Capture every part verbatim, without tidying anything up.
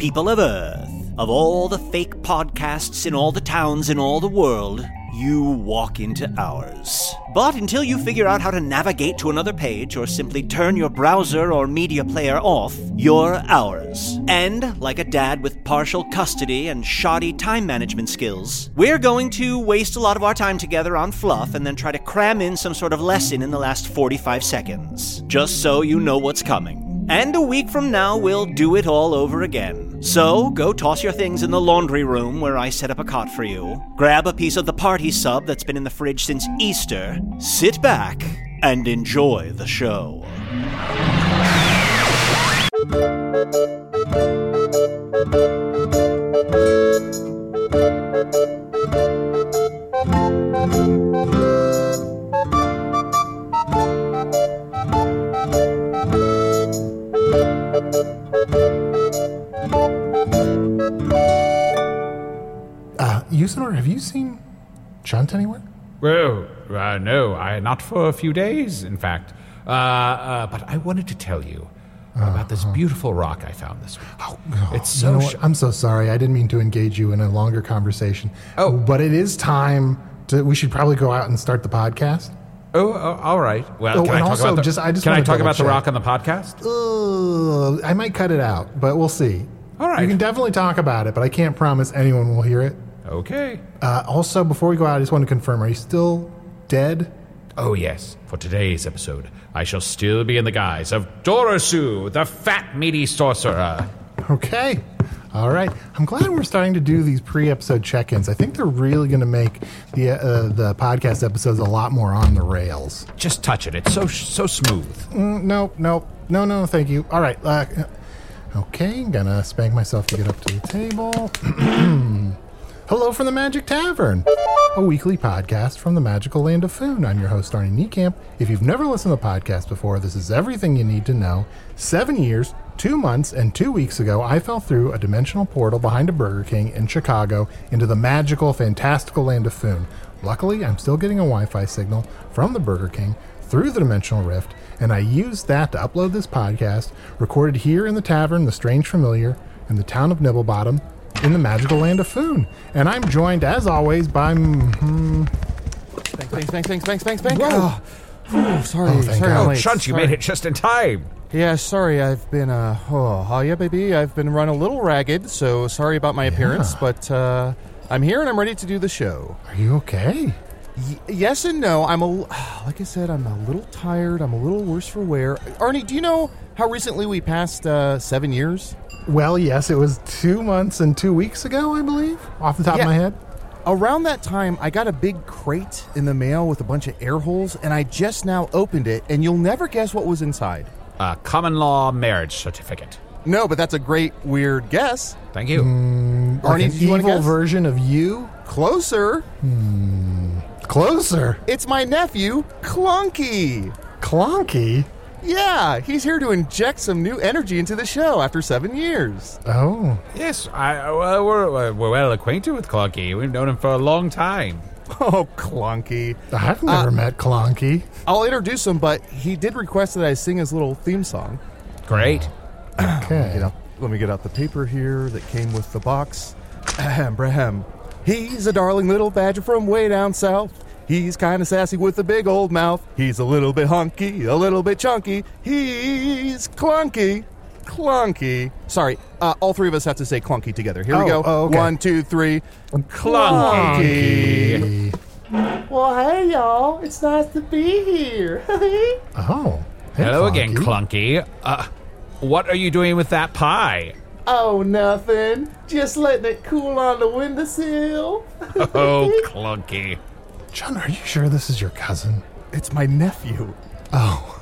People of Earth, of all the fake podcasts in all the towns in all the world, you walk into ours. But until you figure out how to navigate to another page or simply turn your browser or media player off, you're ours. And, like a dad with partial custody and shoddy time management skills, we're going to waste a lot of our time together on fluff and then try to cram in some sort of lesson in the last forty-five seconds. Just so you know what's coming. And a week from now, we'll do it all over again. So, go toss your things in the laundry room where I set up a cot for you. Grab a piece of the party sub that's been in the fridge since Easter. Sit back and enjoy the show. Usador, have you seen Chunt anywhere? Well, uh, no, I, not for a few days, in fact. Uh, uh, but I wanted to tell you uh, about this uh, beautiful rock I found this week. Oh, oh it's so. You know sh- I'm so sorry. I didn't mean to engage you in a longer conversation. Oh, but it is time to. We should probably go out and start the podcast. Oh, oh all right. Well, oh, can I talk also, about the, just, I just can I talk about check. the rock on the podcast? Uh, I might cut it out, but we'll see. All right, you can definitely talk about it, but I can't promise anyone will hear it. Okay. Uh, also, before we go out, I just want to confirm, are you still dead? Oh, yes. For today's episode, I shall still be in the guise of Dorosu, the fat, meaty sorcerer. Okay. All right. I'm glad we're starting to do these pre-episode check-ins. I think they're really going to make the uh, the podcast episodes a lot more on the rails. Just touch it. It's so so smooth. Mm, no, no. No, no, thank you. All right. Uh, okay. I'm going to spank myself to get up to the table. Hello from the Magic Tavern, a weekly podcast from the magical land of Foon. I'm your host, Arnie Niekamp. If you've never listened to the podcast before, this is everything you need to know. Seven years, two months, and two weeks ago, I fell through a dimensional portal behind a Burger King in Chicago into the magical, fantastical land of Foon. Luckily, I'm still getting a Wi-Fi signal from the Burger King through the dimensional rift, and I used that to upload this podcast, recorded here in the tavern, the Strange Familiar, in the town of Nibblebottom, in the magical land of Foon. And I'm joined, as always, by... Mm, thanks, thanks, thanks, thanks, thanks, thanks. Oh, oh, sorry, oh, sorry. Oh, Chunt, you made it just in time. Yeah, sorry, I've been... Uh, oh, yeah, baby, I've been run a little ragged, so sorry about my yeah. appearance, but uh, I'm here and I'm ready to do the show. Are you okay? Y- yes and no. I'm a... Like I said, I'm a little tired. I'm a little worse for wear. Arnie, do you know how recently we passed uh, seven years? Well, yes, it was two months and two weeks ago, I believe, off the top yeah. of my head. Around that time, I got a big crate in the mail with a bunch of air holes, and I just now opened it, and you'll never guess what was inside. A common law marriage certificate. No, but that's a great, weird guess. Thank you. Mm, Arnie, like an do you evil version of you? Closer. Hmm. Closer? It's my nephew, Clunky. Clunky? Yeah, he's here to inject some new energy into the show after seven years. Oh. Yes, I, well, we're, we're well acquainted with Clunky. We've known him for a long time. Oh, Clunky. I've never uh, met Clunky. I'll introduce him, but he did request that I sing his little theme song. Great. Oh. Okay. Let me get out, let me get out the paper here that came with the box. Ahem, brahem. He's a darling little badger from way down south. He's kind of sassy with a big old mouth. He's a little bit hunky, a little bit chunky. He's Clunky, Clunky. Sorry, uh, all three of us have to say Clunky together. Here oh, we go. Oh, okay. One, two, three. Clunky. Clunky. Well, hey, y'all. It's nice to be here. Oh. Hey, hello Clunky. Again, Clunky. Uh, what are you doing with that pie? Oh, nothing. Just letting it cool on the windowsill. Oh, Clunky. John, are you sure this is your cousin? It's my nephew. Oh.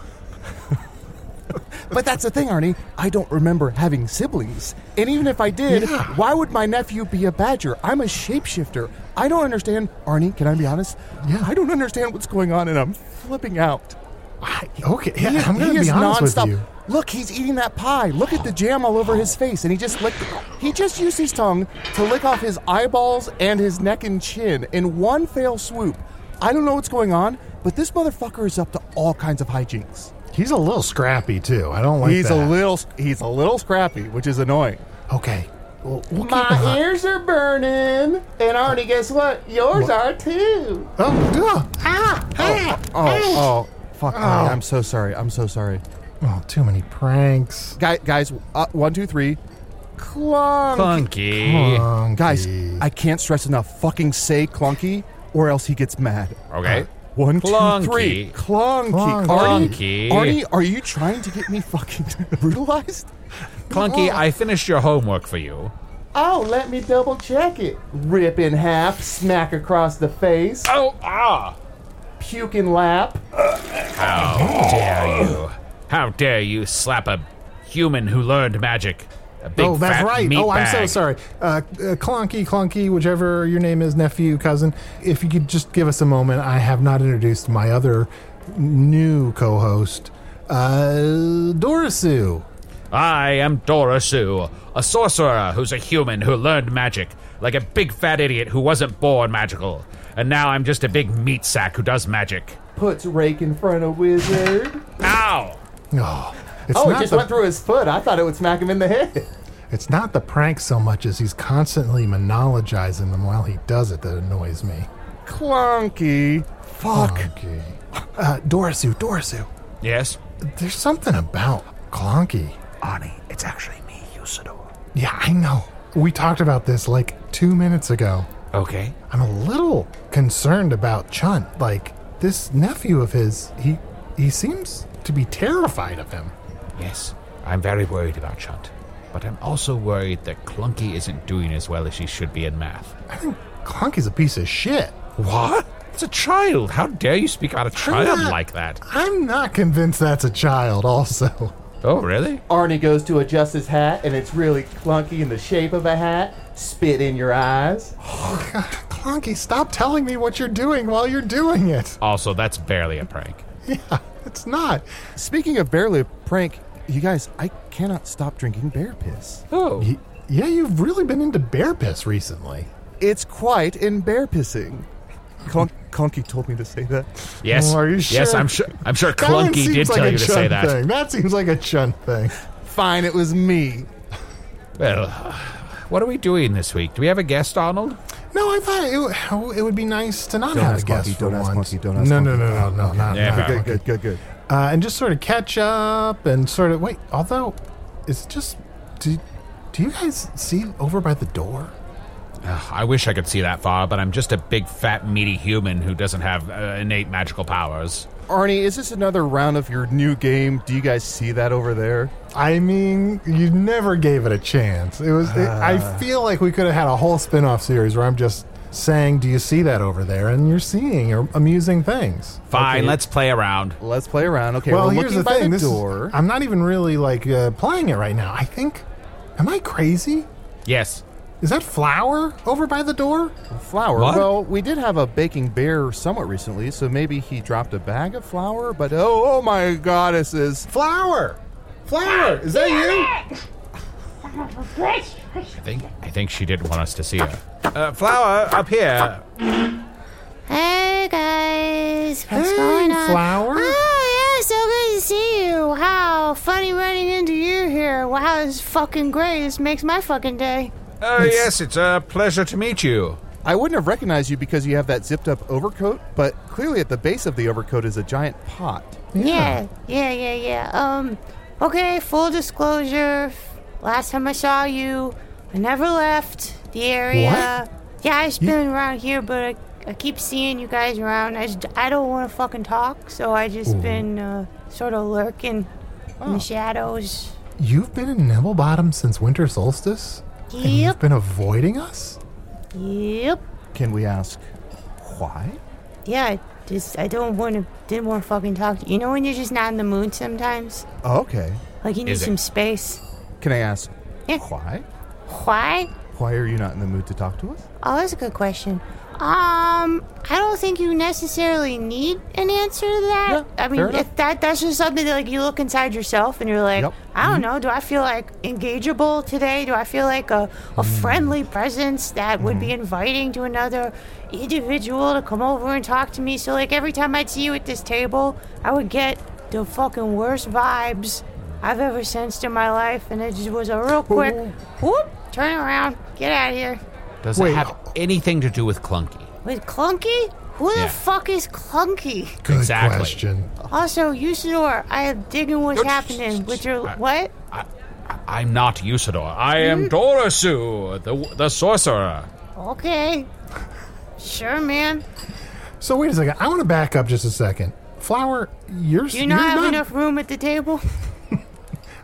But that's the thing, Arnie. I don't remember having siblings. And even if I did, yeah. Why would my nephew be a badger? I'm a shapeshifter. I don't understand. Arnie, can I be honest? Yeah. I don't understand what's going on, and I'm flipping out. I, okay, yeah, he, I'm going to be honest nonstop. With you. Look, he's eating that pie. Look at the jam all over his face, and he just licked. He just used his tongue to lick off his eyeballs and his neck and chin in one fell swoop. I don't know what's going on, but this motherfucker is up to all kinds of hijinks. He's a little scrappy too. I don't like he's that. He's a little. He's a little scrappy, which is annoying. Okay. Well, we'll my ears are burning, and Arnie, guess what? Yours what? Are too. Oh, ah, ah, oh, oh, oh, fuck! Oh. Arnie, I'm so sorry. I'm so sorry. Oh, too many pranks. Guy, guys, uh, one, two, three. Clunky. Clunky. Clunky. Guys, I can't stress enough. Fucking say Clunky or else he gets mad. Okay. Uh, one, Clunky. Two, three. Clunky. Clunky. Arnie, Arnie, are you trying to get me fucking brutalized? Clunky, I finished your homework for you. Oh, let me double check it. Rip in half, smack across the face. Oh, ah. Puke in lap. How oh. dare you. How dare you slap a human who learned magic? A big oh, that's fat right. Meat oh, I'm bag. So sorry. Uh, uh, clunky, Clunky, whichever your name is, nephew, cousin. If you could just give us a moment, I have not introduced my other new co-host, uh, Dorisoo. I am Dorisoo, a sorcerer who's a human who learned magic, like a big fat idiot who wasn't born magical, and now I'm just a big meat sack who does magic. Puts rake in front of wizard. Ow! Oh, it's oh not it just the, went through his foot. I thought it would smack him in the head. It's not the prank so much as he's constantly monologizing them while he does it that annoys me. Clunky. Fuck. Clunky. Uh, Dorisoo, Dorisoo. Yes? There's something about Clunky. Arnie, it's actually me, Usador. Yeah, I know. We talked about this like two minutes ago. Okay. I'm a little concerned about Chun. Like, this nephew of his, he, he seems to be terrified of him. Yes, I'm very worried about Chunt, but I'm also worried that Clunky isn't doing as well as she should be in math. I think Clunky's a piece of shit. What? It's a child. How dare you speak about a child not, like that? I'm not convinced that's a child also. Oh, really? Arnie goes to adjust his hat, and it's really clunky in the shape of a hat. Spit in your eyes. Oh, God. Clunky, stop telling me what you're doing while you're doing it. Also, that's barely a prank. Yeah. It's not. Speaking of barely a prank, you guys, I cannot stop drinking bear piss. Oh. Y- yeah, you've really been into bear piss recently. It's quite embarrassing. Clon- Clunky told me to say that. Yes. Oh, are you sure? Yes, I'm sure I'm sure Clunky did like tell you to say that. Thing. That seems like a Chun thing. Fine, it was me. Well, what are we doing this week? Do we have a guest, Arnold? No, I thought it, it would be nice to not don't have a guest Clunky, for don't ask Clunky, don't ask no, Clunky. No, no, no, no, no, not, yeah, not good, good, good, good. Uh, and just sort of catch up and sort of wait. Although, it's just do, do you guys see over by the door? Uh, I wish I could see that far, but I'm just a big, fat, meaty human who doesn't have uh, innate magical powers. Arnie, is this another round of your new game? Do you guys see that over there? I mean, you never gave it a chance. It was. Uh, it, I feel like we could have had a whole spin-off series where I'm just saying, do you see that over there? And you're seeing amusing things. Fine, okay. let's play around. Let's play around. Okay, well, we're here's looking the by thing. The this door. Is, I'm not even really, like, uh, playing it right now. I think, am I crazy? Yes. Is that flour over by the door? Flour? What? Well, we did have a baking bear somewhat recently, so maybe he dropped a bag of flour, but oh, oh my goddesses. Flour! Flour! Is that you? I think I think she didn't want us to see her. Uh, Flower, up here. Hey guys, what's hey, going on? Flower. Oh yeah, so good to see you. Wow, funny running into you here. Wow, this is fucking great. This makes my fucking day. Oh it's, yes, it's a pleasure to meet you. I wouldn't have recognized you because you have that zipped-up overcoat, but clearly at the base of the overcoat is a giant pot. Yeah, yeah, yeah, yeah. yeah. Um, okay, full disclosure. Last time I saw you, I never left the area. What? Yeah, I've been you... around here, but I, I keep seeing you guys around. I, just, I don't want to fucking talk, so I just Ooh. been uh, sort of lurking oh. in the shadows. You've been in Nibblebottom since winter solstice? Yep. And you've been avoiding us? Yep. Can we ask why? Yeah, I just I don't want to didn't want to fucking talk to you. You know when you're just not in the mood sometimes? Oh, okay. Like you need Is some it? space. Can I ask, yeah. why? Why? Why are you not in the mood to talk to us? Oh, that's a good question. Um, I don't think you necessarily need an answer to that. Yeah, I mean, if that that's just something that like you look inside yourself and you're like, yep. I don't mm-hmm. know, do I feel like engageable today? Do I feel like a, a mm. friendly presence that mm. would be inviting to another individual to come over and talk to me? So like every time I'd see you at this table, I would get the fucking worst vibes I've ever sensed in my life, and it just was a real quick, whoop, turn around, get out of here. Does Wait. it have anything to do with Clunky? With Clunky? Who yeah. the fuck is Clunky? Good exactly. question. Also, Usador, I am digging what's happening with your, I, what? I, I, I'm not Usador. I am mm-hmm. Dorosu, the, the sorcerer. Okay. Sure, man. So wait a second. I want to back up just a second. Flower, you're... Do you not you're have not... enough room at the table?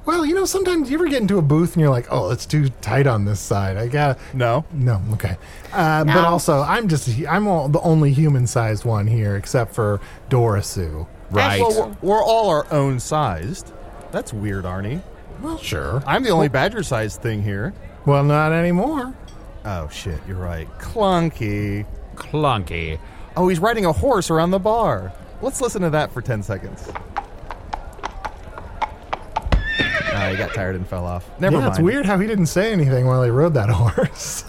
Well, you know, sometimes you ever get into a booth and you're like, oh, it's too tight on this side. I gotta... No? No, okay. Uh, no. But also, I'm just, I'm all, the only human-sized one here except for Dorosu. Right. Well, we're, we're all our own sized. That's weird, Arnie. Well, sure. I'm the only badger-sized thing here. Well, not anymore. Oh, shit, you're right. Clunky. Clunky. Oh, he's riding a horse around the bar. Let's listen to that for ten seconds. Uh, he got tired and fell off. Never yeah, mind. It's weird how he didn't say anything while he rode that horse.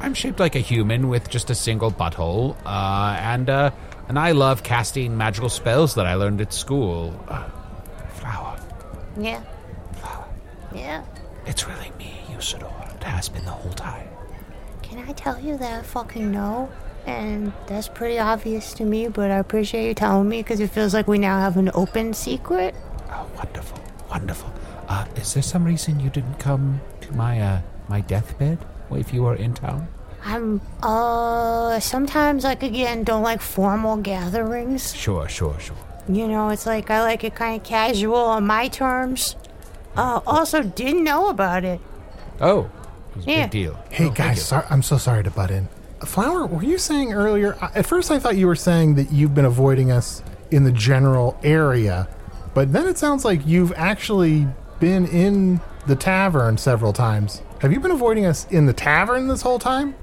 I'm shaped like a human with just a single butthole, uh, and uh, and I love casting magical spells that I learned at school. Uh, flower. Yeah. Flower. Yeah. It's really me, Usador. It has been the whole time. Can I tell you that I fucking know? And that's pretty obvious to me, but I appreciate you telling me because it feels like we now have an open secret. Oh, wonderful. Wonderful. Uh, is there some reason you didn't come to my uh, my deathbed if you were in town? I'm, uh, sometimes, like, again, don't like formal gatherings. Sure, sure, sure. You know, it's like I like it kind of casual on my terms. Uh, also, didn't know about it. Oh, it was yeah. a big deal. Hey, oh, guys, sorry, I'm so sorry to butt in. Flower, were you saying earlier, at first I thought you were saying that you've been avoiding us in the general area, but then it sounds like you've actually... been in the tavern several times. Have you been avoiding us in the tavern this whole time?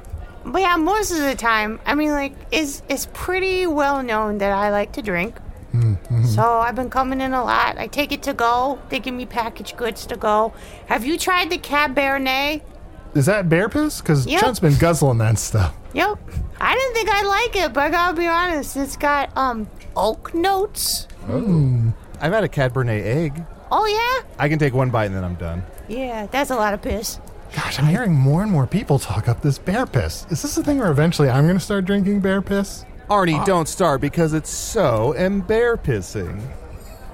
But yeah, most of the time. I mean, like, it's, it's pretty well known that I like to drink. Mm-hmm. So I've been coming in a lot. I take it to go. They give me packaged goods to go. Have you tried the Cabernet? Is that bear piss? Because yep. Chun's been guzzling that stuff. Yep. I didn't think I'd like it, but I gotta be honest. It's got um oak notes. Mm. I've had a Cabernet egg. Oh, yeah? I can take one bite and then I'm done. Yeah, that's a lot of piss. Gosh, I'm hearing more and more people talk up this bear piss. Is this the thing where eventually I'm going to start drinking bear piss? Arnie, uh, don't start because it's so embarrassing.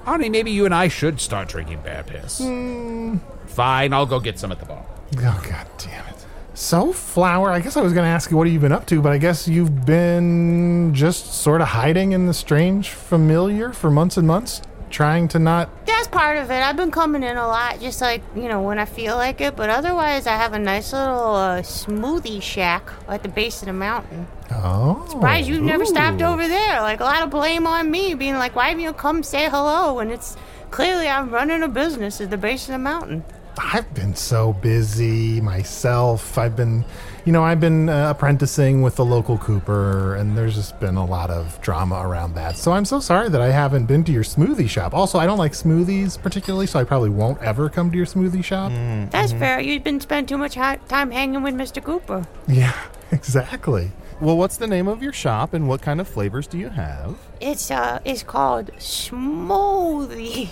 Arnie, maybe you and I should start drinking bear piss. Mm. Fine, I'll go get some at the bar. Oh, God damn it. So, Flower, I guess I was going to ask you what have you been up to, but I guess you've been just sort of hiding in the strange familiar for months and months? trying to not... That's part of it. I've been coming in a lot, just like, you know, when I feel like it. But otherwise, I have a nice little uh, smoothie shack at the base of the mountain. Oh. Surprised you've ooh. never stopped over there. Like, a lot of blame on me being like, why haven't you come say hello? And it's clearly I'm running a business at the base of the mountain. I've been so busy myself. I've been, you know, I've been uh, apprenticing with the local cooper, and there's just been a lot of drama around that. So I'm so sorry that I haven't been to your smoothie shop. Also, I don't like smoothies particularly, so I probably won't ever come to your smoothie shop. Mm-hmm. That's fair. You've been spending too much time hanging with Mister Cooper. Yeah, exactly. Well, what's the name of your shop, and what kind of flavors do you have? It's uh, it's called Schmoli.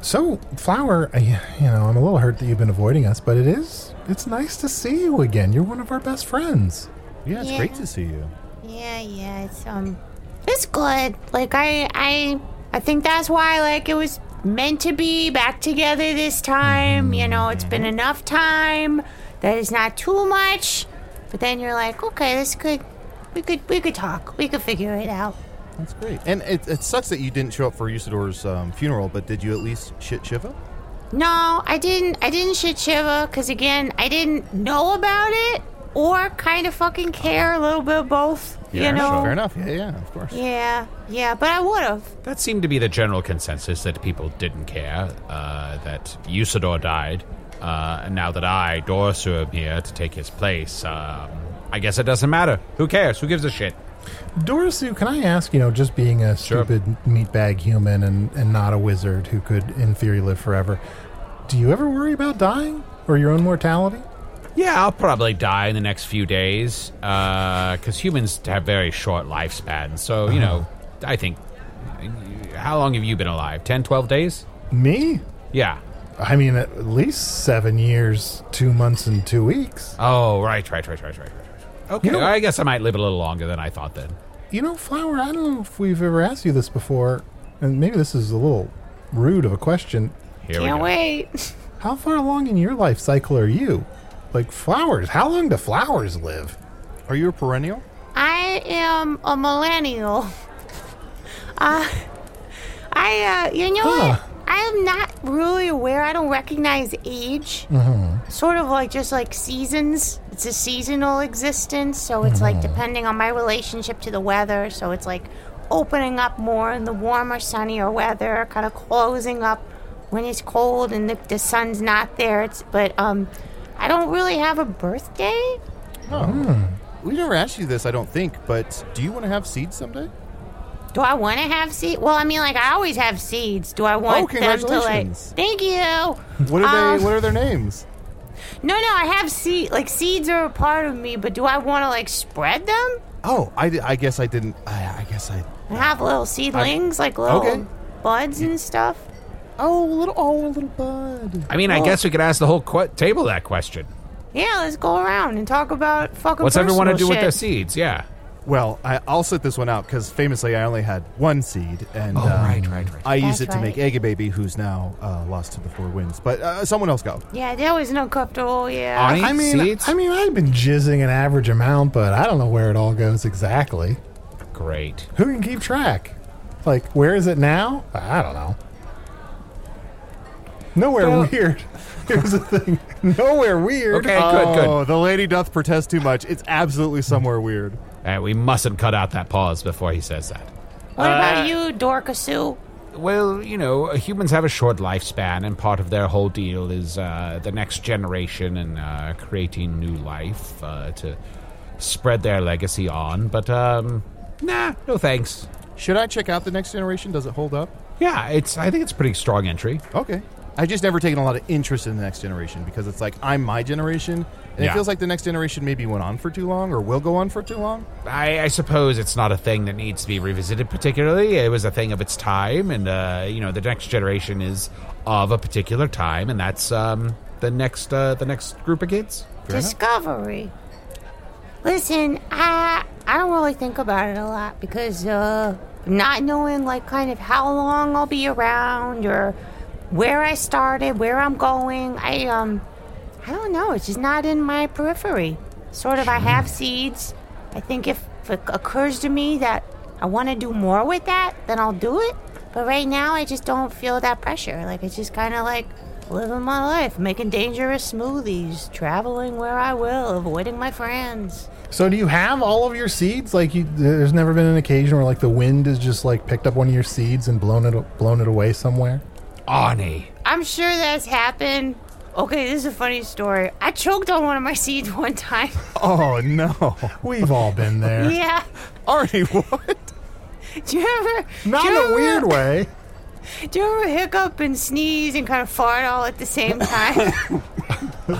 So, Flower, you know, I'm a little hurt that you've been avoiding us, but it is, it's nice to see you again. You're one of our best friends. Yeah, it's yeah. great to see you. Yeah, yeah, it's, um, it's good. Like, I, I, I think that's why, like, it was meant to be back together this time. Mm. You know, it's been enough time that it's not too much, but then you're like, okay, this could, we could, we could talk. We could figure it out. That's great. And it, it sucks that you didn't show up for Usador's um, funeral, but did you at least shit Shiva? No, I didn't. I didn't shit Shiva because, again, I didn't know about it or kind of fucking care, a little bit of both. Yeah, you know? Sure. Fair enough. Yeah, yeah, of course. Yeah, yeah, but I would have. That seemed to be the general consensus, that people didn't care, uh, that Usador died. Uh, and now that I, Dorsu, am here to take his place, um, I guess it doesn't matter. Who cares? Who gives a shit? Dorsu, can I ask, you know, just being a stupid sure. meatbag human and, and not a wizard who could, in theory, live forever, do you ever worry about dying or your own mortality? Yeah, I'll probably die in the next few days, because uh, humans have very short lifespans. So, you uh-huh. know, I think, how long have you been alive? ten, twelve days? Me? Yeah. I mean, at least seven years, two months, and two weeks. Oh, right, right, right, right, right, right. Okay, you know, I guess I might live a little longer than I thought then. You know, Flower, I don't know if we've ever asked you this before, and maybe this is a little rude of a question. Here Can't we go. wait. How far along in your life cycle are you? Like, flowers, how long do flowers live? Are you a perennial? I am a millennial. Uh, I, uh, you know huh. what? I am not really aware. I don't recognize age. Mm-hmm. Sort of like just like seasons. It's a seasonal existence, so it's mm-hmm. like depending on my relationship to the weather. So it's like opening up more in the warmer, sunnier weather, kind of closing up when it's cold and the, the sun's not there. It's but um, I don't really have a birthday. Oh. Mm. We never asked you this, I don't think, but do you want to have seeds someday? Do I want to have seeds? Well, I mean, like, I always have seeds. Do I want oh, congratulations. them to, like... Thank you! What are um, they? What are their names? No, no, I have seeds. Like, seeds are a part of me, but do I want to, like, spread them? Oh, I, I guess I didn't... I, I guess I... I have little seedlings, I, like little okay. buds and stuff. Oh, a little, oh, a little bud. I mean, oh. I guess we could ask the whole qu- table that question. Yeah, let's go around and talk about fucking What's personal everyone to do shit. With their seeds, yeah. Well, I, I'll sit this one out, because famously I only had one seed, and oh, um, right, right, right. I That's used it right. to make Eggy Baby, who's now uh, lost to the four winds. But uh, someone else go. Yeah, that was no comfortable, yeah. I, I, mean, seeds? I mean, I've been jizzing an average amount, but I don't know where it all goes exactly. Great. Who can keep track? Like, where is it now? I don't know. Nowhere well, weird. Here's the thing. Nowhere weird. Okay, oh, good, good. Oh, the lady doth protest too much. It's absolutely somewhere weird. Right, we mustn't cut out that pause before he says that. What uh, about you, Dorcasoo? Well, you know, humans have a short lifespan, and part of their whole deal is uh, the next generation and uh, creating new life uh, to spread their legacy on. But, um, nah, no thanks. Should I check out The Next Generation? Does it hold up? Yeah, it's. I think it's a pretty strong entry. Okay. I've just never taken a lot of interest in The Next Generation because it's like, I'm my generation, and yeah. it feels like The Next Generation maybe went on for too long or will go on for too long. I, I suppose it's not a thing that needs to be revisited particularly. It was a thing of its time, and, uh, you know, The Next Generation is of a particular time, and that's um, the next uh, the next group of kids. Fair Discovery. Enough. Listen, I, I don't really think about it a lot because uh, not knowing, like, kind of how long I'll be around or... where I started, where I'm going, I um, I don't know. It's just not in my periphery. Sort of, I have seeds. I think if it occurs to me that I want to do more with that, then I'll do it. But right now, I just don't feel that pressure. Like, it's just kind of like living my life, making dangerous smoothies, traveling where I will, avoiding my friends. So do you have all of your seeds? Like, you, there's never been an occasion where, like, the wind has just, like, picked up one of your seeds and blown it, blown it away somewhere? Arnie. I'm sure that's happened. Okay, this is a funny story. I choked on one of my seeds one time. Oh, no. We've all been there. Yeah. Arnie, what? Do you ever... Not in a weird way. Do you ever hiccup and sneeze and kind of fart all at the same time?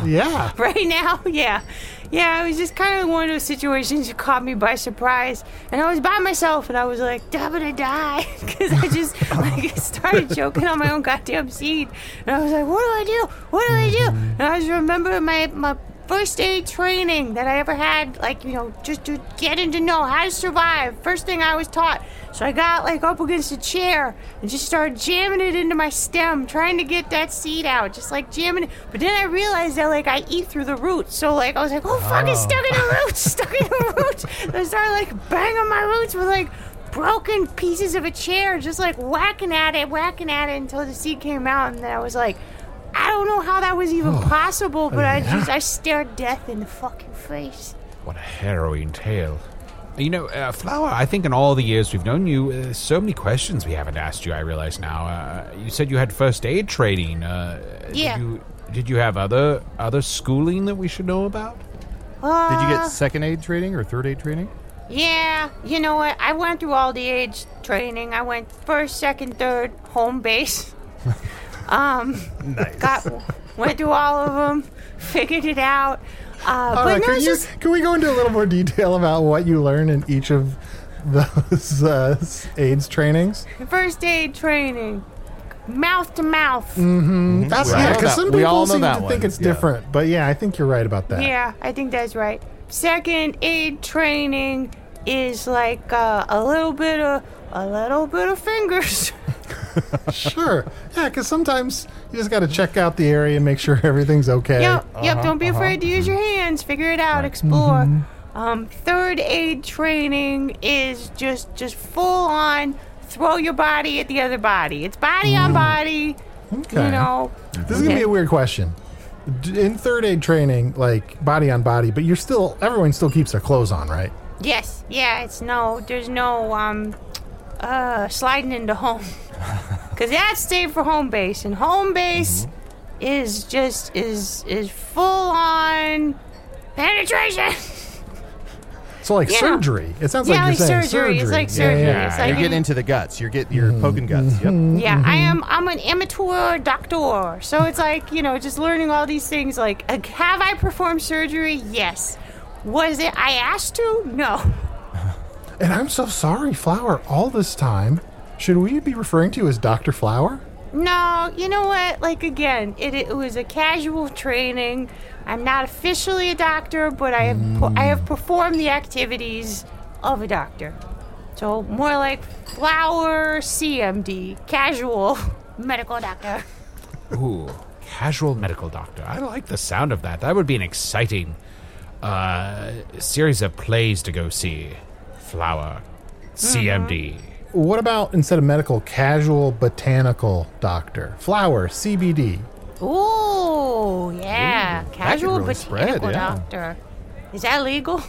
Yeah. Right now? Yeah. Yeah, it was just kind of one of those situations that caught me by surprise. And I was by myself, and I was like, I'm gonna die. Because I just like, started choking on my own goddamn seed. And I was like, what do I do? What do I do? And I was remembering my, my first aid training that I ever had, like, you know, just to get in to know how to survive. First thing I was taught. So I got, like, up against a chair and just started jamming it into my stem, trying to get that seed out, just, like, jamming it. But then I realized that, like, I eat through the roots. So, like, I was like, oh, fuck, oh. it's stuck in the roots, stuck in the roots. So I started, like, banging my roots with, like, broken pieces of a chair, just, like, whacking at it, whacking at it until the seed came out. And then I was like... I don't know how that was even oh. possible, but oh, yeah. I just I stared death in the fucking face. What a harrowing tale. You know, uh, Flower, I think in all the years we've known you, uh, so many questions we haven't asked you, I realize now. Uh, you said you had first aid training. Uh, yeah. Did you, did you have other other schooling that we should know about? Uh, did you get second aid training or third aid training? Yeah. You know what? I went through all the age training. I went first, second, third, home base. Um, nice. got, went through all of them, figured it out. Uh, but right, no, can, you, just... can we go into a little more detail about what you learn in each of those uh, AIDS trainings? First aid training, mouth to mouth. Mm-hmm. That's right. Yeah, because some people we all seem to one. think it's yeah. different. But yeah, I think you're right about that. Yeah, I think that's right. Second aid training is like uh, a little bit of a little bit of fingers. Sure. Yeah, because sometimes you just got to check out the area and make sure everything's okay. Yep, yep. Uh-huh, don't be uh-huh. afraid to use your hands. Figure it out. Explore. Mm-hmm. Um, third aid training is just just full on throw your body at the other body. It's body mm. on body. Okay. You know. This is okay. Gonna be a weird question. In third aid training, like body on body, but you're still everyone still keeps their clothes on, right? Yes. Yeah. It's no. There's no um, uh, sliding into home because that's saved for home base, and home base mm-hmm. is just is is full on penetration. So like yeah. surgery. It sounds yeah, like you're like saying surgery. surgery. It's like surgery. Yeah, yeah. It's like you're getting into the guts. You're get you're mm-hmm. poking guts. Yep. Yeah, mm-hmm. I am. I'm an amateur doctor, so it's like you know, just learning all these things. Like, have I performed surgery? Yes. Was it? I asked to? No. And I'm so sorry, Flower. All this time, should we be referring to you as Doctor Flower? No. You know what? Like again, it it was a casual training. I'm not officially a doctor, but I have mm. po- I have performed the activities of a doctor. So more like Flower C M D, casual medical doctor. Ooh, casual medical doctor. I like the sound of that. That would be an exciting uh, series of plays to go see. Flower C M D. Mm-hmm. What about instead of medical, casual botanical doctor? Flower C B D. Ooh, yeah. Ooh, casual really botanical spread, yeah. doctor. Is that legal?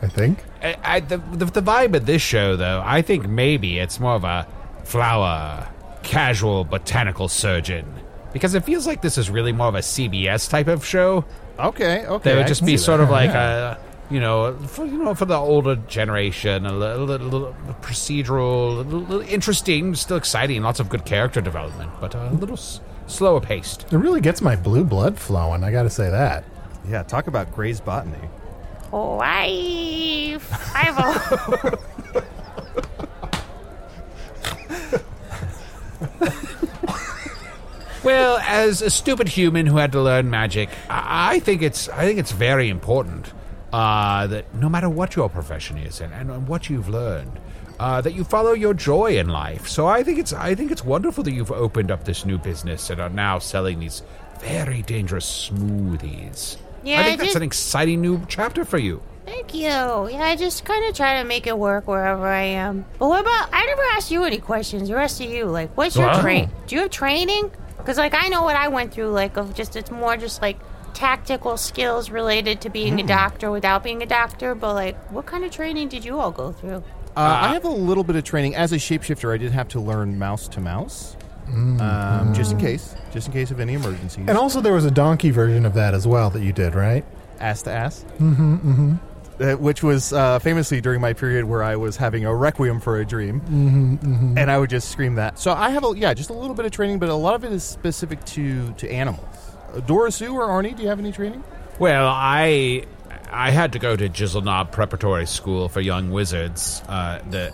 I think. I, I, the, the, the vibe of this show, though, I think maybe it's more of a flower, casual botanical surgeon. Because it feels like this is really more of a C B S type of show. Okay, okay. They would just be sort that. of like yeah. a, you know, for, you know, for the older generation, a little, little, little procedural, little, little interesting, still exciting, lots of good character development, but a little... slower paced. It really gets my blue blood flowing, I gotta say that. Yeah, talk about Gray's Botany. Oh, I... I Well, as a stupid human who had to learn magic, I think it's I think it's very important uh, that no matter what your profession is and, and what you've learned, Uh, that you follow your joy in life. So I think it's I think it's wonderful that you've opened up this new business and are now selling these very dangerous smoothies. Yeah, I think I that's just, an exciting new chapter for you. Thank you. Yeah, I just kind of try to make it work wherever I am. But what about, I never asked you any questions, the rest of you. Like, what's your wow. train? Do you have training? Because, like, I know what I went through, like, of just, it's more just, like, tactical skills related to being mm. a doctor without being a doctor. But, like, what kind of training did you all go through? Uh, I have a little bit of training. As a shapeshifter, I did have to learn mouse to mouse, mm. um, just in case, just in case of any emergencies. And also there was a donkey version of that as well that you did, right? Ass to ass? Mm-hmm, mm-hmm. Uh, which was uh, famously during my period where I was having a requiem for a dream, mm-hmm, mm-hmm. and I would just scream that. So I have, a, yeah, just a little bit of training, but a lot of it is specific to, to animals. Dora Sue or Arnie, do you have any training? Well, I... I had to go to Jizzle Knob Preparatory School for Young Wizards, uh, the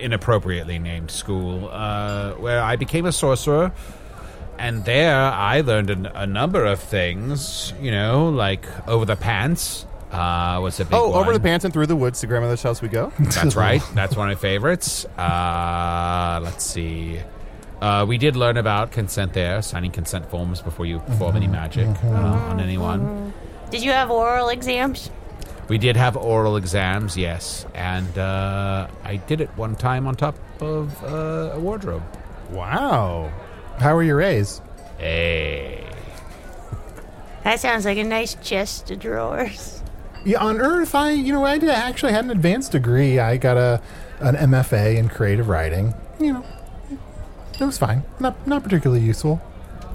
inappropriately named school, uh, where I became a sorcerer. And there I learned an, a number of things, you know, like over the pants uh, was a big Oh, one. Over the pants and through the woods to grandmother's house we go. That's right. That's one of my favorites. Uh, let's see. Uh, we did learn about consent there, signing consent forms before you perform mm-hmm. any magic mm-hmm. uh, on anyone. Mm-hmm. Did you have oral exams? We did have oral exams, yes. And uh, I did it one time on top of uh, a wardrobe. Wow. How were your A's? Hey. That sounds like a nice chest of drawers. Yeah, on Earth, I you know, I did actually had an advanced degree. I got a an M F A in creative writing. You know, it was fine. Not not particularly useful.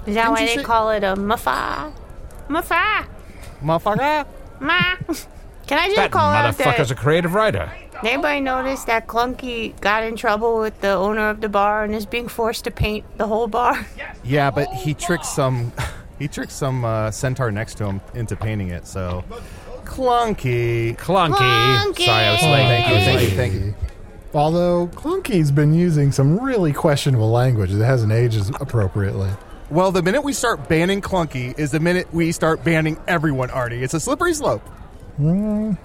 Is that Didn't why they say- call it a M F A? M F A! Motherfucker. Ma. Can I just that call out that... motherfucker's a creative writer. Anybody notice that Clunky got in trouble with the owner of the bar and is being forced to paint the whole bar? Yeah, but he tricked some... He tricked some uh, centaur next to him into painting it, so... Clunky. Clunky. Clunky. Sorry, I was late. Thank you, thank you, thank you. Although Clunky's been using some really questionable language that hasn't aged appropriately. Well, the minute we start banning Clunky is the minute we start banning everyone, Artie. It's a slippery slope. Mm.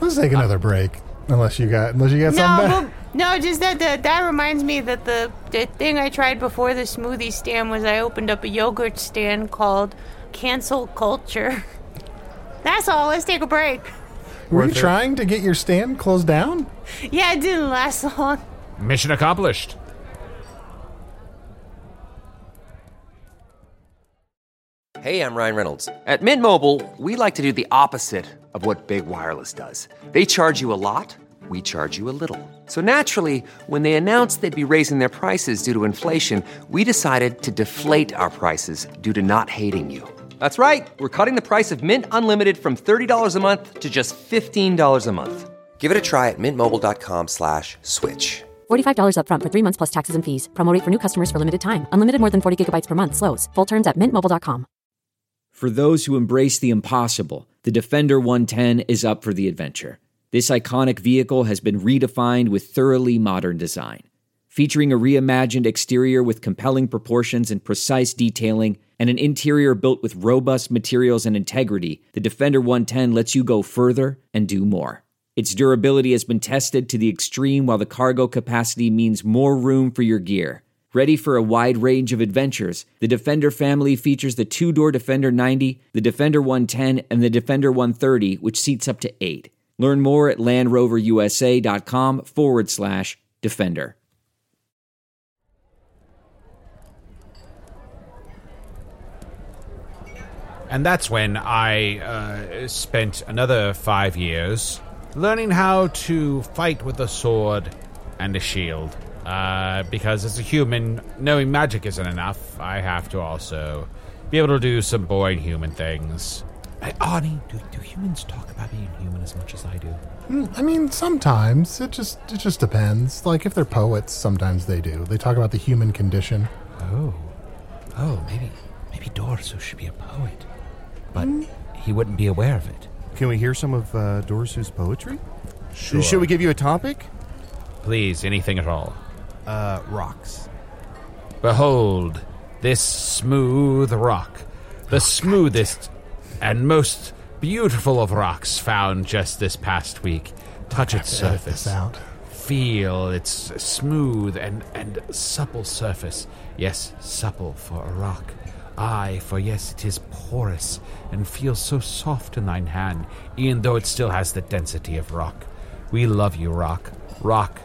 Let's take another uh, break, unless you got unless you got no, something better. Well, no, just that the, that reminds me that the, the thing I tried before the smoothie stand was I opened up a yogurt stand called Cancel Culture. That's all. Let's take a break. Were you trying to get your stand closed down? Yeah, it didn't last long. Mission accomplished. Hey, I'm Ryan Reynolds. At Mint Mobile, we like to do the opposite of what Big Wireless does. They charge you a lot, we charge you a little. So naturally, when they announced they'd be raising their prices due to inflation, we decided to deflate our prices due to not hating you. That's right. We're cutting the price of Mint Unlimited from thirty dollars a month to just fifteen dollars a month. Give it a try at mintmobile.com slash switch. forty-five dollars up front for three months plus taxes and fees. Promo rate for new customers for limited time. Unlimited more than forty gigabytes per month slows. Full terms at mint mobile dot com. For those who embrace the impossible, the Defender one ten is up for the adventure. This iconic vehicle has been redefined with thoroughly modern design. Featuring a reimagined exterior with compelling proportions and precise detailing, and an interior built with robust materials and integrity, the Defender one ten lets you go further and do more. Its durability has been tested to the extreme, while the cargo capacity means more room for your gear. Ready for a wide range of adventures, the Defender family features the two-door Defender ninety, the Defender one ten, and the Defender one thirty, which seats up to eight. Learn more at landroverusa.com forward slash Defender. And that's when I uh, spent another five years learning how to fight with a sword and a shield. Uh, because as a human, knowing magic isn't enough. I have to also be able to do some boring human things. Hey, Arnie, do, do humans talk about being human as much as I do? I mean, sometimes. It just it just depends. Like, if they're poets, sometimes they do. They talk about the human condition. Oh. Oh, maybe maybe Dorsu should be a poet. But mm. he wouldn't be aware of it. Can we hear some of uh, Dorsu's poetry? Sure. Should we give you a topic? Please, anything at all. Uh, rocks. Behold this smooth rock, the oh, smoothest and most beautiful of rocks found just this past week. Touch its surface. Out. Feel its smooth and, and supple surface. Yes, supple for a rock. Aye, for yes, it is porous and feels so soft in thine hand, e'en though it still has the density of rock. We love you, rock. Rock.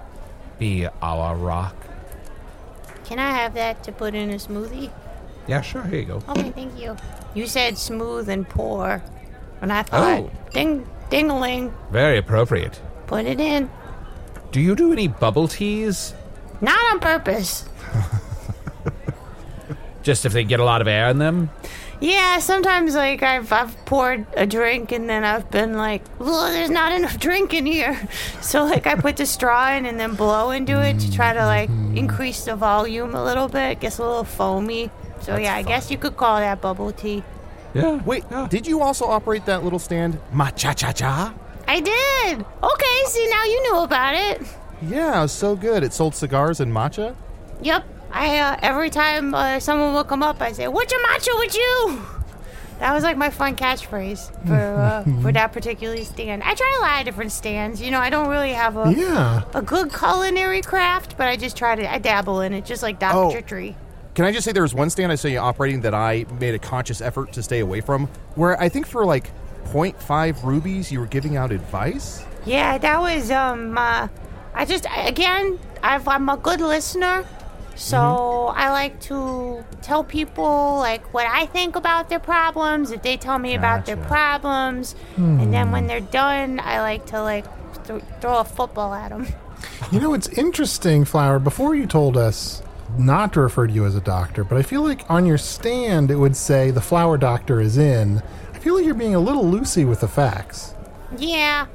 Be our rock. Can I have that to put in a smoothie? Yeah, sure. Here you go. Okay, thank you. You said smooth and poor, and I thought, oh. ding, ding-a-ling. Very appropriate. Put it in. Do you do any bubble teas? Not on purpose. Just if they get a lot of air in them? Yeah, sometimes like I've I've poured a drink and then I've been like, well, there's not enough drink in here. So like I put the straw in and then blow into it to try to like increase the volume a little bit. It gets a little foamy. So That's yeah, I fun. guess you could call that bubble tea. Yeah. Wait, yeah. Did you also operate that little stand? Ma cha cha cha? I did. Okay, see now you knew about it. Yeah, it was so good. It sold cigars and matcha? Yep. I uh, every time uh, someone would come up, I'd say, "What's your matcha with you?" That was like my fun catchphrase for uh, for that particular stand. I try a lot of different stands. You know, I don't really have a yeah. a good culinary craft, but I just try to I dabble in it, just like Doctor Tree. Oh. Can I just say there was one stand I saw you operating that I made a conscious effort to stay away from, where I think for like point five rubies you were giving out advice. Yeah, that was um. Uh, I just again, I've, I'm a good listener. So mm-hmm. I like to tell people like what I think about their problems, if they tell me gotcha. about their problems, hmm. and then when they're done, I like to like th- throw a football at them. You know, it's interesting, Flower, before you told us not to refer to you as a doctor, but I feel like on your stand it would say the flower doctor is in. I feel like you're being a little loosey with the facts. Yeah,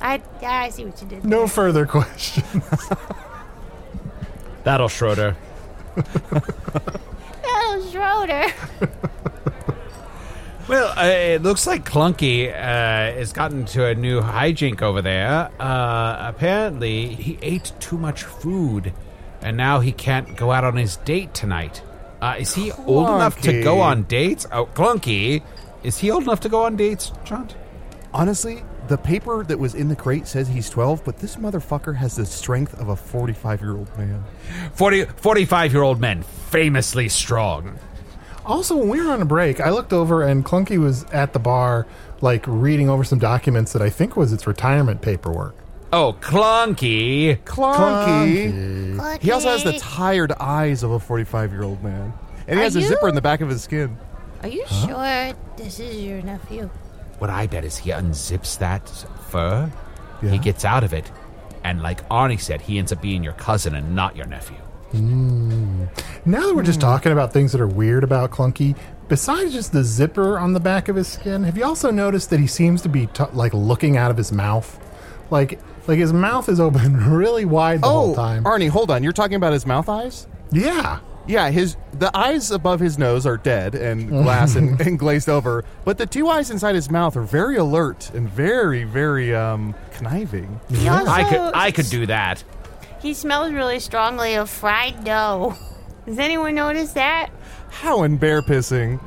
I, I see what you did there. No further questions. That'll Schroeder. That'll Schroeder. Well, uh, it looks like Clunky uh, has gotten to a new hijink over there. Uh, apparently, he ate too much food, and now he can't go out on his date tonight. Uh, is he Clunky. old enough to go on dates? Oh, Clunky. Is he old enough to go on dates, John? Honestly, the paper that was in the crate says he's twelve, but this motherfucker has the strength of a forty-five-year-old man. forty, forty-five-year-old men, famously strong. Also, when we were on a break, I looked over and Clunky was at the bar, like, reading over some documents that I think was its retirement paperwork. Oh, Clunky. Clunky. Clunky. Clunky. He also has the tired eyes of a forty-five-year-old man. And he Are has a you? zipper in the back of his skin. Are you huh? sure this is your nephew? What I bet is he unzips that fur, yeah. he gets out of it, and like Arnie said, he ends up being your cousin and not your nephew. Mm. Now that we're just talking about things that are weird about Clunky, besides just the zipper on the back of his skin, have you also noticed that he seems to be t- like looking out of his mouth? Like like his mouth is open really wide the oh, whole time. Arnie, hold on. You're talking about his mouth eyes? Yeah. Yeah, his the eyes above his nose are dead and glass and, and glazed over, but the two eyes inside his mouth are very alert and very, very um, conniving. Yeah. I could I could do that. He smells really strongly of fried dough. Does anyone notice that? How in bear pissing.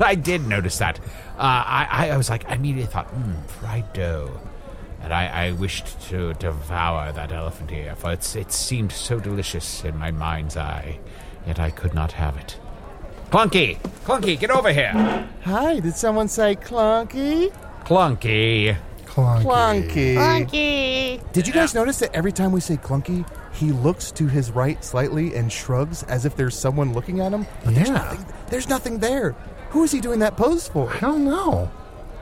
I did notice that. Uh, I, I was like, I immediately thought, hmm, fried dough. And I, I wished to devour that elephant ear, for it's, it seemed so delicious in my mind's eye, yet I could not have it. Clunky! Clunky, get over here! Hi, did someone say Clunky? Clunky. Clunky. Clunky. Clunky. Did you guys notice that every time we say Clunky, he looks to his right slightly and shrugs as if there's someone looking at him? But yeah. There's nothing, there's nothing there. Who is he doing that pose for? I don't know.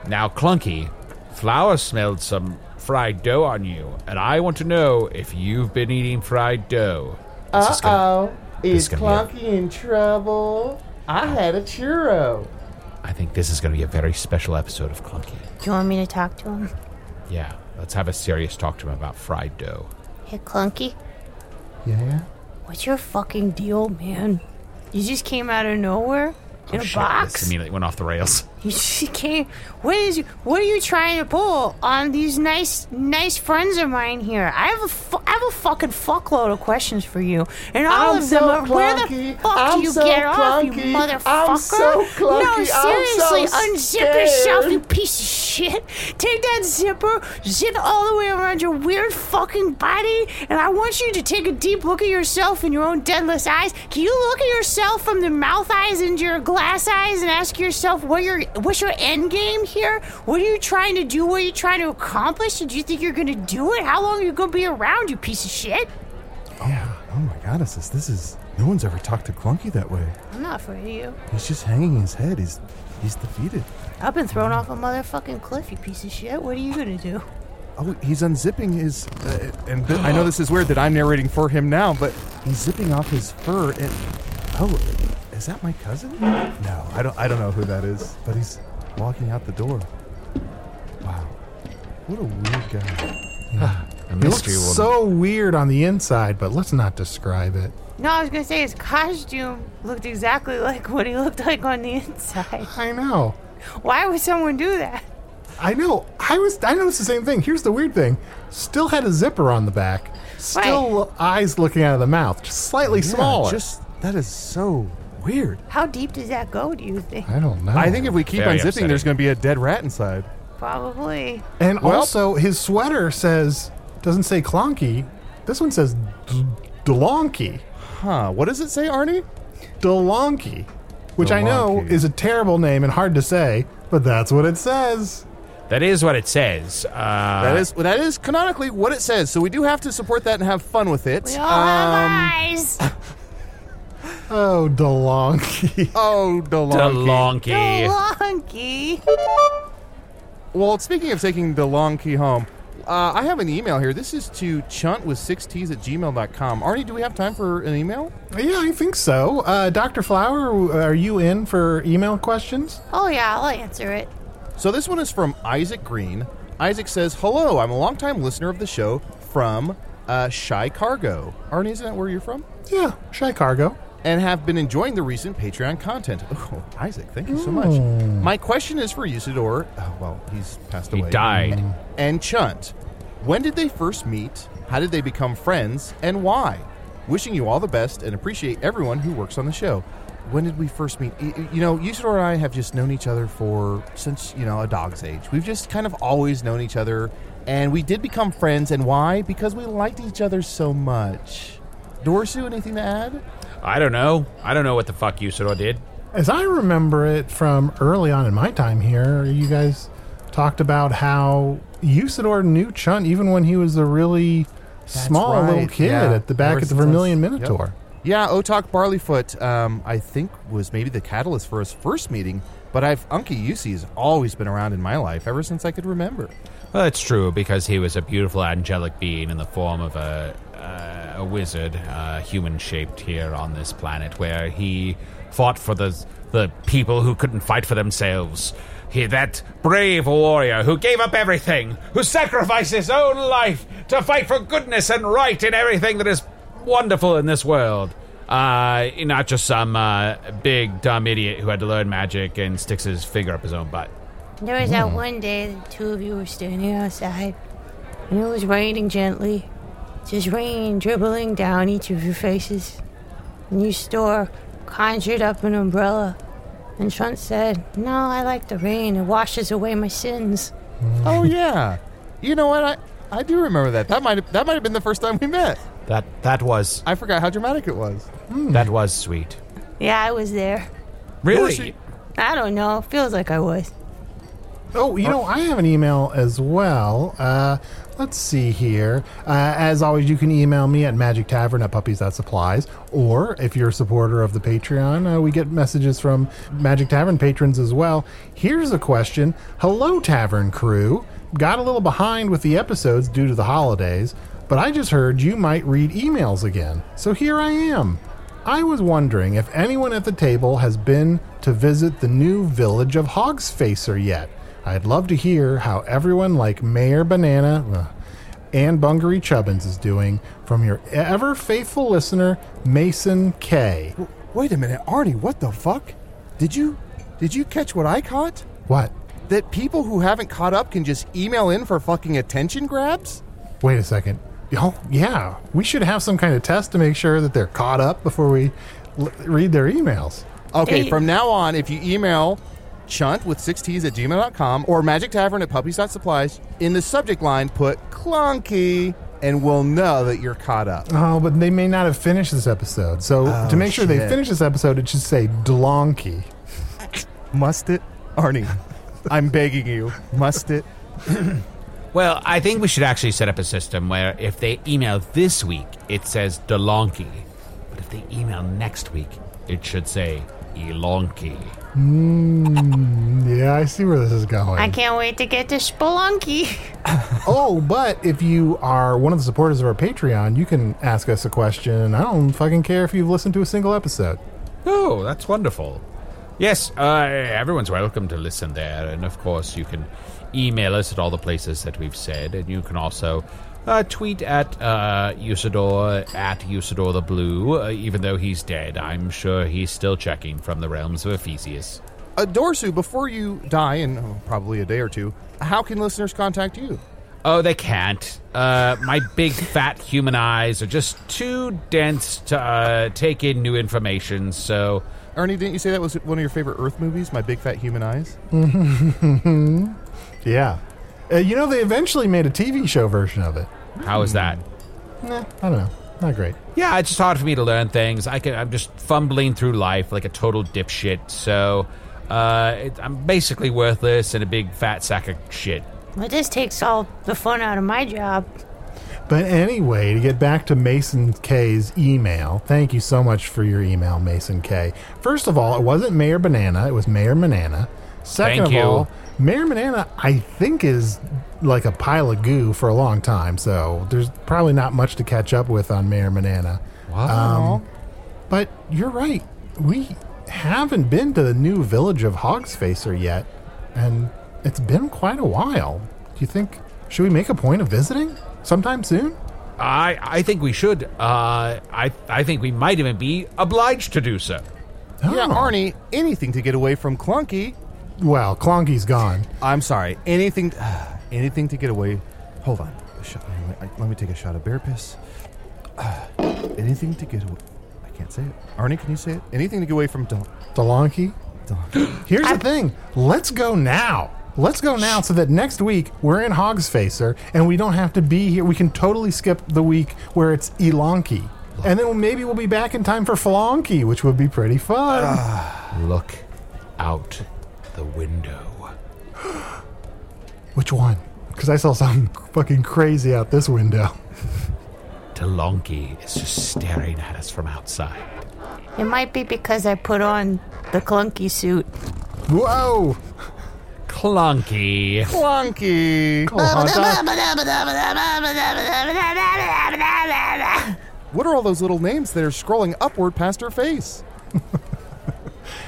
Now, Clunky, Flour smelled some fried dough on you, and I want to know if you've been eating fried dough. This Uh-oh. Is, gonna, is Clunky a, in trouble? I had a churro. I think this is going to be a very special episode of Clunky. Do you want me to talk to him? Yeah, let's have a serious talk to him about fried dough. Hey, Clunky? Yeah? What's your fucking deal, man? You just came out of nowhere in oh, a shit. box? This immediately went off the rails. You just came... What, is, what are you trying to pull on these nice nice friends of mine here? I have a, fu- I have a fucking fuckload of questions for you. And all I'm of them so are... Clunky. Where the fuck I'm do you so get clunky. off, you motherfucker? I'm so clunky. No, seriously, so unzip yourself, you piece of shit. Take that zipper, zip all the way around your weird fucking body, and I want you to take a deep look at yourself in your own deadless eyes. Can you look at yourself from the mouth eyes into your glass eyes and ask yourself what you're... What's your end game here? What are you trying to do? What are you trying to accomplish? Do you think you're going to do it? How long are you going to be around, you piece of shit? Yeah. Oh, my God. This is, this is... No one's ever talked to Clunky that way. I'm not afraid of you. He's just hanging his head. He's he's defeated. I've been thrown off a motherfucking cliff, you piece of shit. What are you going to do? Oh, he's unzipping his... Uh, and th- I know this is weird that I'm narrating for him now, but he's zipping off his fur and... Oh... Is that my cousin? No, I don't I don't know who that is, but he's walking out the door. Wow. What a weird guy. Yeah. a he looks woman. so weird on the inside, but let's not describe it. No, I was going to say his costume looked exactly like what he looked like on the inside. I know. Why would someone do that? I know. I was. I noticed the same thing. Here's the weird thing. Still had a zipper on the back. Still right. eyes looking out of the mouth. Just slightly yeah, smaller. Just That is so... Weird. How deep does that go, do you think? I don't know. I think if we keep Very unzipping, upsetting. There's going to be a dead rat inside. Probably. And well, also, his sweater says, doesn't say Clunky. This one says DeLonky. Huh. What does it say, Arnie? DeLonky. Which DeLonky. I know is a terrible name and hard to say, but that's what it says. That is what it says. Uh, that is that is canonically what it says, so we do have to support that and have fun with it. We all um, have eyes. Oh, DeLonky. Oh, DeLonky. DeLonky. DeLonky. Well, speaking of taking DeLonky home, uh, I have an email here. This is to chunt with six T's at gmail dot com. Arnie, do we have time for an email? Yeah, I think so. Uh, Doctor Flower, are you in for email questions? Oh, yeah, I'll answer it. So this one is from Isaac Green. Isaac says, hello, I'm a longtime listener of the show from uh, Shy Cargo. Arnie, isn't that where you're from? Yeah, Shy Cargo. And have been enjoying the recent Patreon content. Oh, Isaac, thank you so much. Mm. My question is for Usador. Oh, well, he's passed away. He died. And Chunt. When did they first meet? How did they become friends? And why? Wishing you all the best and appreciate everyone who works on the show. When did we first meet? You know, Usador and I have just known each other for, since, you know, a dog's age. We've just kind of always known each other. And we did become friends. And why? Because we liked each other so much. Dorsu, anything to add? I don't know. I don't know what the fuck Usador did. as I remember it from early on in my time here, you guys talked about how Usador knew Chunt even when he was a really That's small right. little kid yeah. at the back Ever at the Vermilion since, Minotaur. Yep. Yeah, Otak Barleyfoot, um, I think, was maybe the catalyst for his first meeting. But I've Unky Yusi has always been around in my life ever since I could remember. Well, that's true, because he was a beautiful angelic being in the form of a uh, a wizard, uh, human-shaped here on this planet, where he fought for the the people who couldn't fight for themselves. He, that brave warrior who gave up everything, who sacrificed his own life to fight for goodness and right in everything that is wonderful in this world. Uh, not just some uh, big dumb idiot who had to learn magic and sticks his finger up his own butt. There was mm. that one day the two of you were standing outside, and it was raining gently, just rain dribbling down each of your faces. And Usador conjured up an umbrella, and Chunt said, "No, I like the rain. It washes away my sins." Mm. Oh yeah, you know what? I I do remember that. That might that might have been the first time we met. That that was... I forgot how dramatic it was. Mm. That was sweet. Yeah, I was there. Really? I don't know. Feels like I was. Oh, you know, I have an email as well. Uh, let's see here. Uh, as always, you can email me at magictavern at puppies.supplies. Or, if you're a supporter of the Patreon, uh, we get messages from Magic Tavern patrons as well. Here's a question. Hello, Tavern Crew. Got a little behind with the episodes due to the holidays, but I just heard you might read emails again. So here I am. I was wondering if anyone at the table has been to visit the new village of Hogsfacer yet. I'd love to hear how everyone like Mayor Banana uh, and Bungaree Chubbins is doing from your ever faithful listener, Mason K. W- wait a minute, Artie, what the fuck? Did you, did you catch what I caught? What? That people who haven't caught up can just email in for fucking attention grabs? Wait a second. Oh, yeah. We should have some kind of test to make sure that they're caught up before we l- read their emails. Okay, hey. From now on, if you email Chunt with six T's at gmail dot com or Magic Tavern at puppies.supplies, in the subject line, put clunky, and we'll know that you're caught up. Oh, but they may not have finished this episode. So oh, to make sure shit. they finish this episode, it should say DLONKY. Must it? Arnie, I'm begging you. Must it? Well, I think we should actually set up a system where if they email this week, it says DeLonky. But if they email next week, it should say Elonky. Mm, yeah, I see where this is going. I can't wait to get to Spelunky. Oh, but if you are one of the supporters of our Patreon, you can ask us a question. I don't fucking care if you've listened to a single episode. Oh, that's wonderful. Yes, uh, everyone's welcome to listen there. And of course, you can email us at all the places that we've said, and you can also uh, tweet at uh, Usador, at Usador the Blue, uh, even though he's dead. I'm sure he's still checking from the realms of Ephesius. Uh, Dorsu, before you die in oh, probably a day or two, how can listeners contact you? Oh, they can't. Uh, my big, fat human eyes are just too dense to uh, take in new information, so... Ernie, didn't you say that was one of your favorite Earth movies, My Big Fat Human Eyes? Yeah. Uh, you know, they eventually made a T V show version of it. How is that? Nah, I don't know. Not great. Yeah, it's just hard for me to learn things. I can, I'm just fumbling through life like a total dipshit, so uh, it, I'm basically worthless and a big fat sack of shit. Well, this takes all the fun out of my job. But anyway, to get back to Mason K's email, thank you so much for your email, Mason K. First of all, it wasn't Mayor Banana, it was Mayor Manana. Second thank you. of all, Mayor Manana, I think, is like a pile of goo for a long time, so there's probably not much to catch up with on Mayor Manana. Wow. Um, but you're right. We haven't been to the new village of Hogsfacer yet, and it's been quite a while. Do you think, should we make a point of visiting sometime soon? I I think we should. Uh, I, I think we might even be obliged to do so. Oh. Yeah, Arnie, anything to get away from Clunky. Well, Clonky's gone. I'm sorry. Anything uh, anything to get away... Hold on. Let me take a shot of bear piss. Uh, anything to get away... I can't say it. Arnie, can you say it? Anything to get away from... Del- DeLonky? DeLonky. Here's I- the thing. Let's go now. Let's go now so that next week we're in Hogsfacer and we don't have to be here. We can totally skip the week where it's Elonky. And then maybe we'll be back in time for Flonky, which would be pretty fun. Uh, look out the window. Which one? Because I saw something fucking crazy out this window. Talonki is just staring at us from outside. It might be because I put on the clunky suit. Whoa! Clunky. Clunky. Clunky. What are all those little names that are scrolling upward past her face?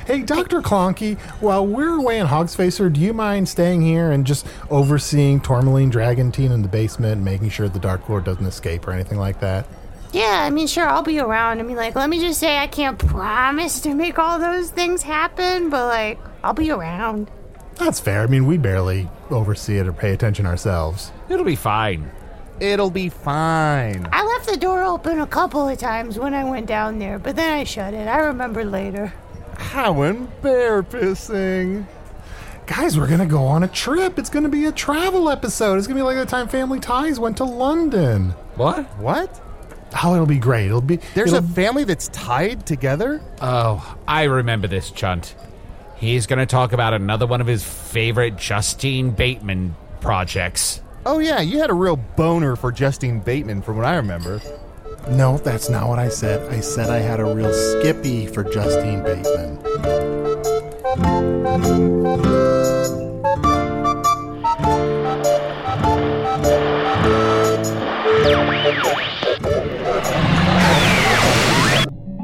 Hey, Doctor Clunky, while we're away in Hogsfacer, do you mind staying here and just overseeing Tourmaline, Dragontine in the basement, making sure the Dark Lord doesn't escape or anything like that? Yeah, I mean, sure, I'll be around. I mean, like, let me just say I can't promise to make all those things happen, but, like, I'll be around. That's fair. I mean, we barely oversee it or pay attention ourselves. It'll be fine. It'll be fine. I left the door open a couple of times when I went down there, but then I shut it. I remembered later. How embarrassing. Guys, we're going to go on a trip. It's going to be a travel episode. It's going to be like the time Family Ties went to London. What? What? Oh, it'll be great. It'll be. There's it'll... a family that's tied together? Oh, I remember this chunt. He's going to talk about another one of his favorite Justine Bateman projects. Oh, yeah. You had a real boner for Justine Bateman from what I remember. No, that's not what I said. I said I had a real skippy for Justine Bateman.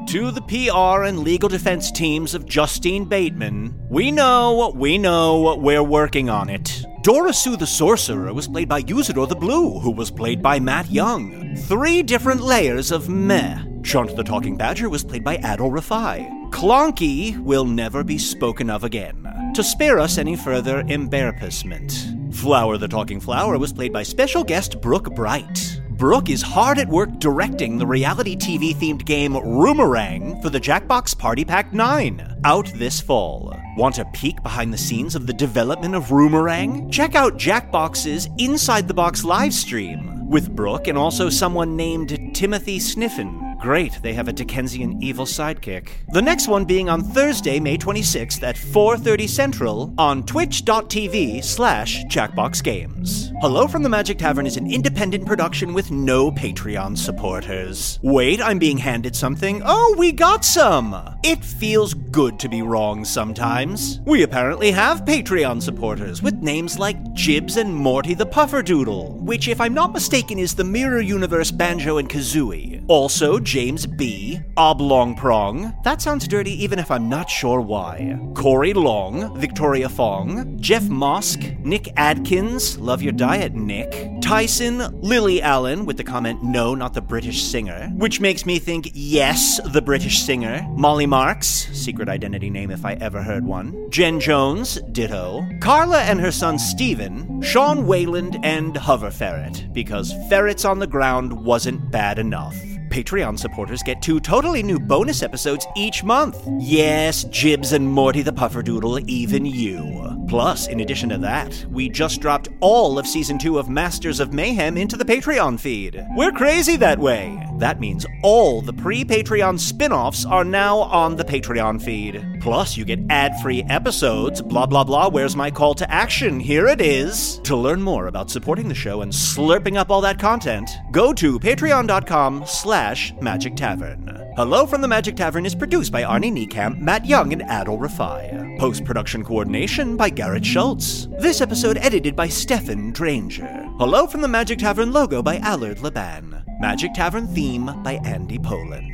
To the P R and legal defense teams of Justine Bateman, we know, we know, we're working on it. Dora Sue the Sorcerer was played by Usador the Blue, who was played by Matt Young. Three different layers of meh. Chunt the Talking Badger was played by Adol Rafai. Clunky will never be spoken of again, to spare us any further embarrassment. Flower the Talking Flower was played by special guest Brooke Bright. Brooke is hard at work directing the reality T V-themed game Roomerang for the Jackbox Party Pack nine, out this fall. Want a peek behind the scenes of the development of Roomerang? Check out Jackbox's Inside the Box live stream with Brooke and also someone named Timothy Sniffin. Great, they have a Dickensian evil sidekick. The next one being on Thursday, May twenty-sixth at four thirty Central on twitch.tv slash jackboxgames. Hello from the Magic Tavern is an independent production with no Patreon supporters. Wait, I'm being handed something. Oh, we got some! It feels good to be wrong sometimes. We apparently have Patreon supporters with names like Jibs and Morty the Pufferdoodle, which, if I'm not mistaken, is the Mirror Universe Banjo and Kazooie. Also, James B. Oblong Prong. That sounds dirty even if I'm not sure why. Corey Long, Victoria Fong, Jeff Mosk, Nick Adkins, love your diet, Nick, Tyson, Lily Allen, with the comment, no, not the British singer, which makes me think, yes, the British singer, Molly Marks, secret identity name if I ever heard one, Jen Jones, ditto, Carla and her son Steven, Sean Wayland, and Hover Ferret, because ferrets on the ground wasn't bad enough. Patreon supporters get two totally new bonus episodes each month. Yes, Jibs and Morty the Pufferdoodle, even you. Plus, in addition to that, we just dropped all of Season two of Masters of Mayhem into the Patreon feed. We're crazy that way. That means all the pre-Patreon spin-offs are now on the Patreon feed. Plus, you get ad-free episodes, blah blah blah, where's my call to action? Here it is. To learn more about supporting the show and slurping up all that content, go to patreon.com slash Magic Tavern. Hello from the Magic Tavern is produced by Arnie Niekamp, Matt Young, and Adol Rafai. Post-production coordination by Garrett Schultz. This episode edited by Stefan Dranger. Hello from the Magic Tavern logo by Allard Laban. Magic Tavern theme by Andy Poland.